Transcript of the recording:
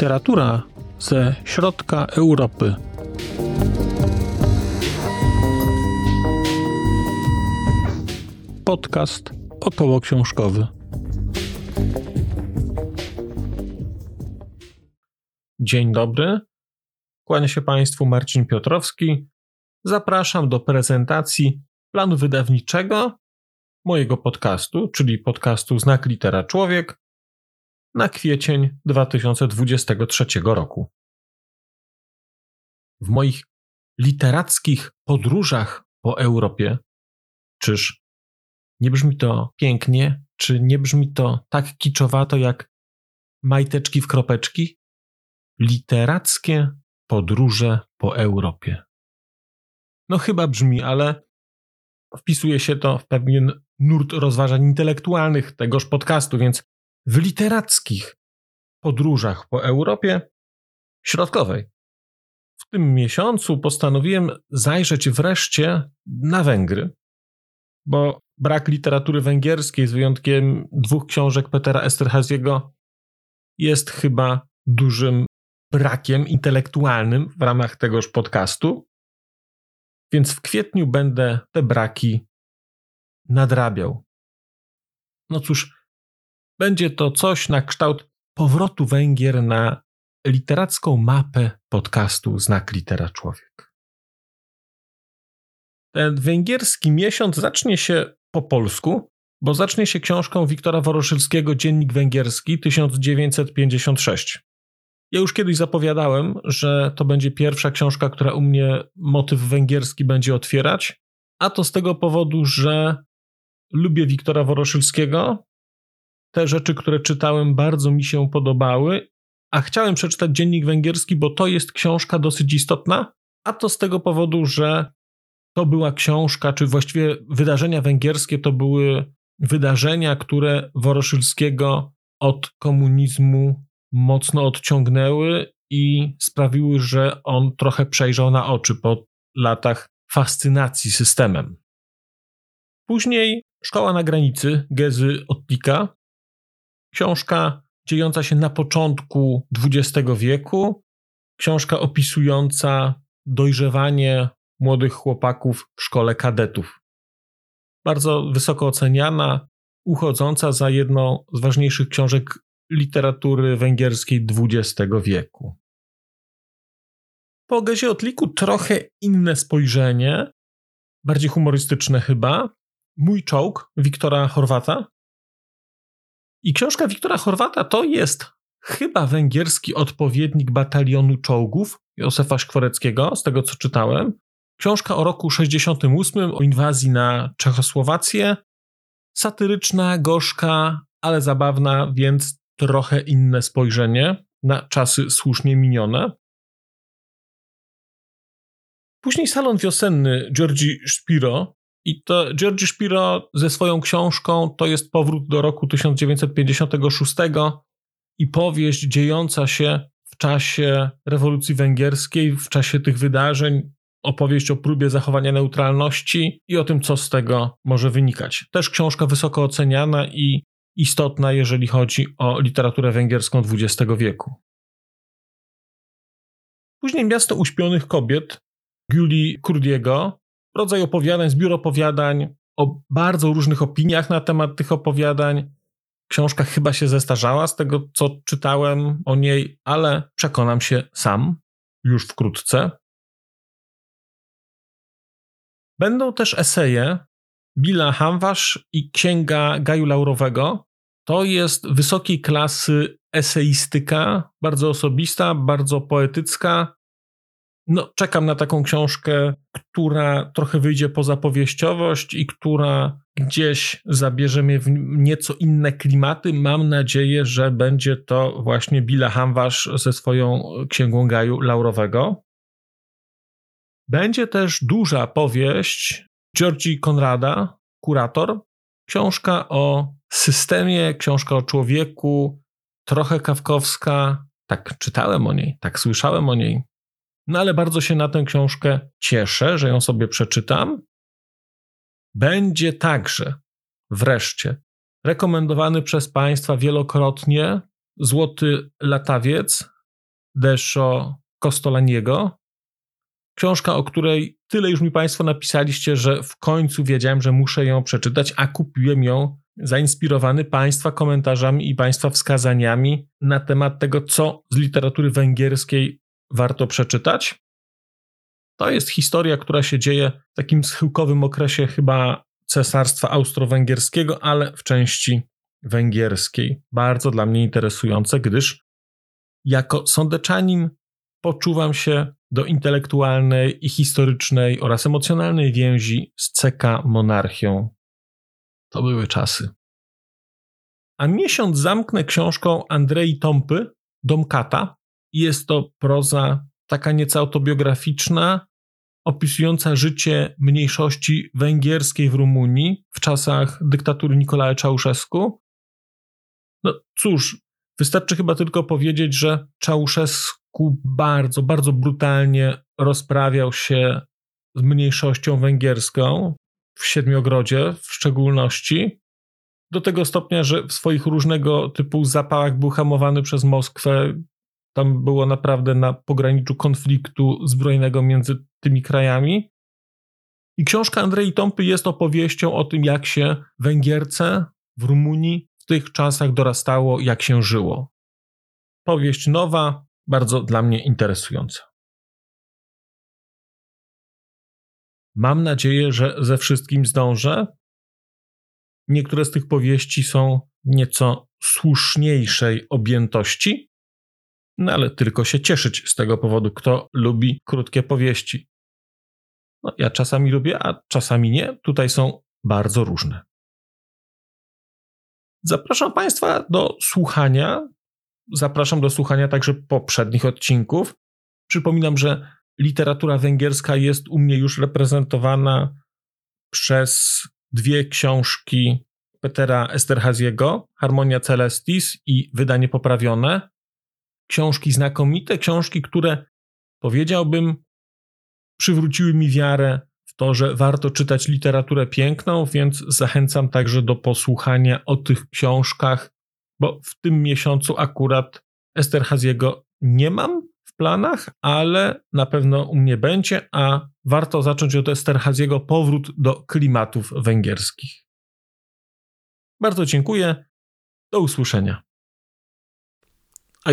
Literatura ze środka Europy. Podcast okołoksiążkowy. Dzień dobry. Kłania się Państwu Marcin Piotrowski. Zapraszam do prezentacji planu wydawniczego mojego podcastu, czyli podcastu Znak Litera Człowiek, na kwiecień 2023 roku. W moich literackich podróżach po Europie, czyż nie brzmi to pięknie, czy nie brzmi to tak kiczowato jak majteczki w kropeczki? Literackie podróże po Europie. No chyba brzmi, ale wpisuje się to w pewien nurt rozważań intelektualnych tegoż podcastu, więc w literackich podróżach po Europie Środkowej. W tym miesiącu postanowiłem zajrzeć wreszcie na Węgry, bo brak literatury węgierskiej, z wyjątkiem 2 książek Petera Esterházyego, jest chyba dużym brakiem intelektualnym w ramach tegoż podcastu, więc w kwietniu będę te braki nadrabiał. No cóż, będzie to coś na kształt powrotu Węgier na literacką mapę podcastu Znak Litera Człowiek. Ten węgierski miesiąc zacznie się po polsku, bo zacznie się książką Wiktora Woroszylskiego Dziennik Węgierski 1956. Ja już kiedyś zapowiadałem, że to będzie pierwsza książka, która u mnie motyw węgierski będzie otwierać, a to z tego powodu, że lubię Wiktora Woroszylskiego. Te rzeczy, które czytałem, bardzo mi się podobały, a chciałem przeczytać Dziennik Węgierski, bo to jest książka dosyć istotna, a to z tego powodu, że to była książka, czy właściwie wydarzenia węgierskie to były wydarzenia, które Woroszylskiego od komunizmu mocno odciągnęły i sprawiły, że on trochę przejrzał na oczy po latach fascynacji systemem. Później Szkoła na granicy Gezy Odpika, książka dziejąca się na początku XX wieku, książka opisująca dojrzewanie młodych chłopaków w szkole kadetów. Bardzo wysoko oceniana, uchodząca za jedną z ważniejszych książek literatury węgierskiej XX wieku. Po Gezie Odpiku trochę inne spojrzenie, bardziej humorystyczne chyba, Mój czołg Wiktora Horwata. I książka Wiktora Horwata to jest chyba węgierski odpowiednik Batalionu Czołgów Józefa Szkworeckiego, z tego co czytałem. Książka o roku 68, o inwazji na Czechosłowację. Satyryczna, gorzka, ale zabawna, więc trochę inne spojrzenie na czasy słusznie minione. Później Salon wiosenny György Spiró. I to György Spiró ze swoją książką to jest powrót do roku 1956 i powieść dziejąca się w czasie rewolucji węgierskiej, w czasie tych wydarzeń, opowieść o próbie zachowania neutralności i o tym, co z tego może wynikać. Też książka wysoko oceniana i istotna, jeżeli chodzi o literaturę węgierską XX wieku. Później Miasto uśpionych kobiet Julii Kurdiego. Rodzaj opowiadań, zbiór opowiadań o bardzo różnych opiniach na temat tych opowiadań. Książka chyba się zestarzała z tego, co czytałem o niej, ale przekonam się sam już wkrótce. Będą też eseje Bela Hamvas i Księga Gaju Laurowego. To jest wysokiej klasy eseistyka, bardzo osobista, bardzo poetycka. No, czekam na taką książkę, która trochę wyjdzie poza powieściowość i która gdzieś zabierze mnie w nieco inne klimaty. Mam nadzieję, że będzie to właśnie Bela Hamvas ze swoją Księgą Gaju Laurowego. Będzie też duża powieść Georgi Konrada, Kurator. Książka o systemie, książka o człowieku, trochę kawkowska. Tak czytałem o niej, tak słyszałem o niej. No ale bardzo się na tę książkę cieszę, że ją sobie przeczytam. Będzie także wreszcie rekomendowany przez Państwa wielokrotnie Złoty Latawiec Desho Kostolaniego. Książka, o której tyle już mi Państwo napisaliście, że w końcu wiedziałem, że muszę ją przeczytać, a kupiłem ją zainspirowany Państwa komentarzami i Państwa wskazaniami na temat tego, co z literatury węgierskiej warto przeczytać. To jest historia, która się dzieje w takim schyłkowym okresie chyba Cesarstwa Austro-Węgierskiego, ale w części węgierskiej. Bardzo dla mnie interesujące, gdyż jako sądeczanin poczuwam się do intelektualnej i historycznej oraz emocjonalnej więzi z CK monarchią. To były czasy. A miesiąc zamknę książką Andrei Tompy, Dom kata. Jest to proza taka nieco autobiograficzna, opisująca życie mniejszości węgierskiej w Rumunii w czasach dyktatury Nicolae Ceaușescu. No cóż, wystarczy chyba tylko powiedzieć, że Ceaușescu bardzo, bardzo brutalnie rozprawiał się z mniejszością węgierską, w Siedmiogrodzie w szczególności, do tego stopnia, że w swoich różnego typu zapałach był hamowany przez Moskwę. Tam było naprawdę na pograniczu konfliktu zbrojnego między tymi krajami. I książka Andrei Tompy jest opowieścią o tym, jak się Węgierce w Rumunii w tych czasach dorastało, jak się żyło. Powieść nowa, bardzo dla mnie interesująca. Mam nadzieję, że ze wszystkim zdążę. Niektóre z tych powieści są nieco słuszniejszej objętości. No ale tylko się cieszyć z tego powodu, kto lubi krótkie powieści. No ja czasami lubię, a czasami nie. Tutaj są bardzo różne. Zapraszam Państwa do słuchania. Zapraszam do słuchania także poprzednich odcinków. Przypominam, że literatura węgierska jest u mnie już reprezentowana przez 2 książki Petera Esterházyego, Harmonia Celestis i Wydanie poprawione. Książki znakomite, książki, które, powiedziałbym, przywróciły mi wiarę w to, że warto czytać literaturę piękną, więc zachęcam także do posłuchania o tych książkach, bo w tym miesiącu akurat Esterházyego nie mam w planach, ale na pewno u mnie będzie, a warto zacząć od Esterházyego powrót do klimatów węgierskich. Bardzo dziękuję, do usłyszenia. A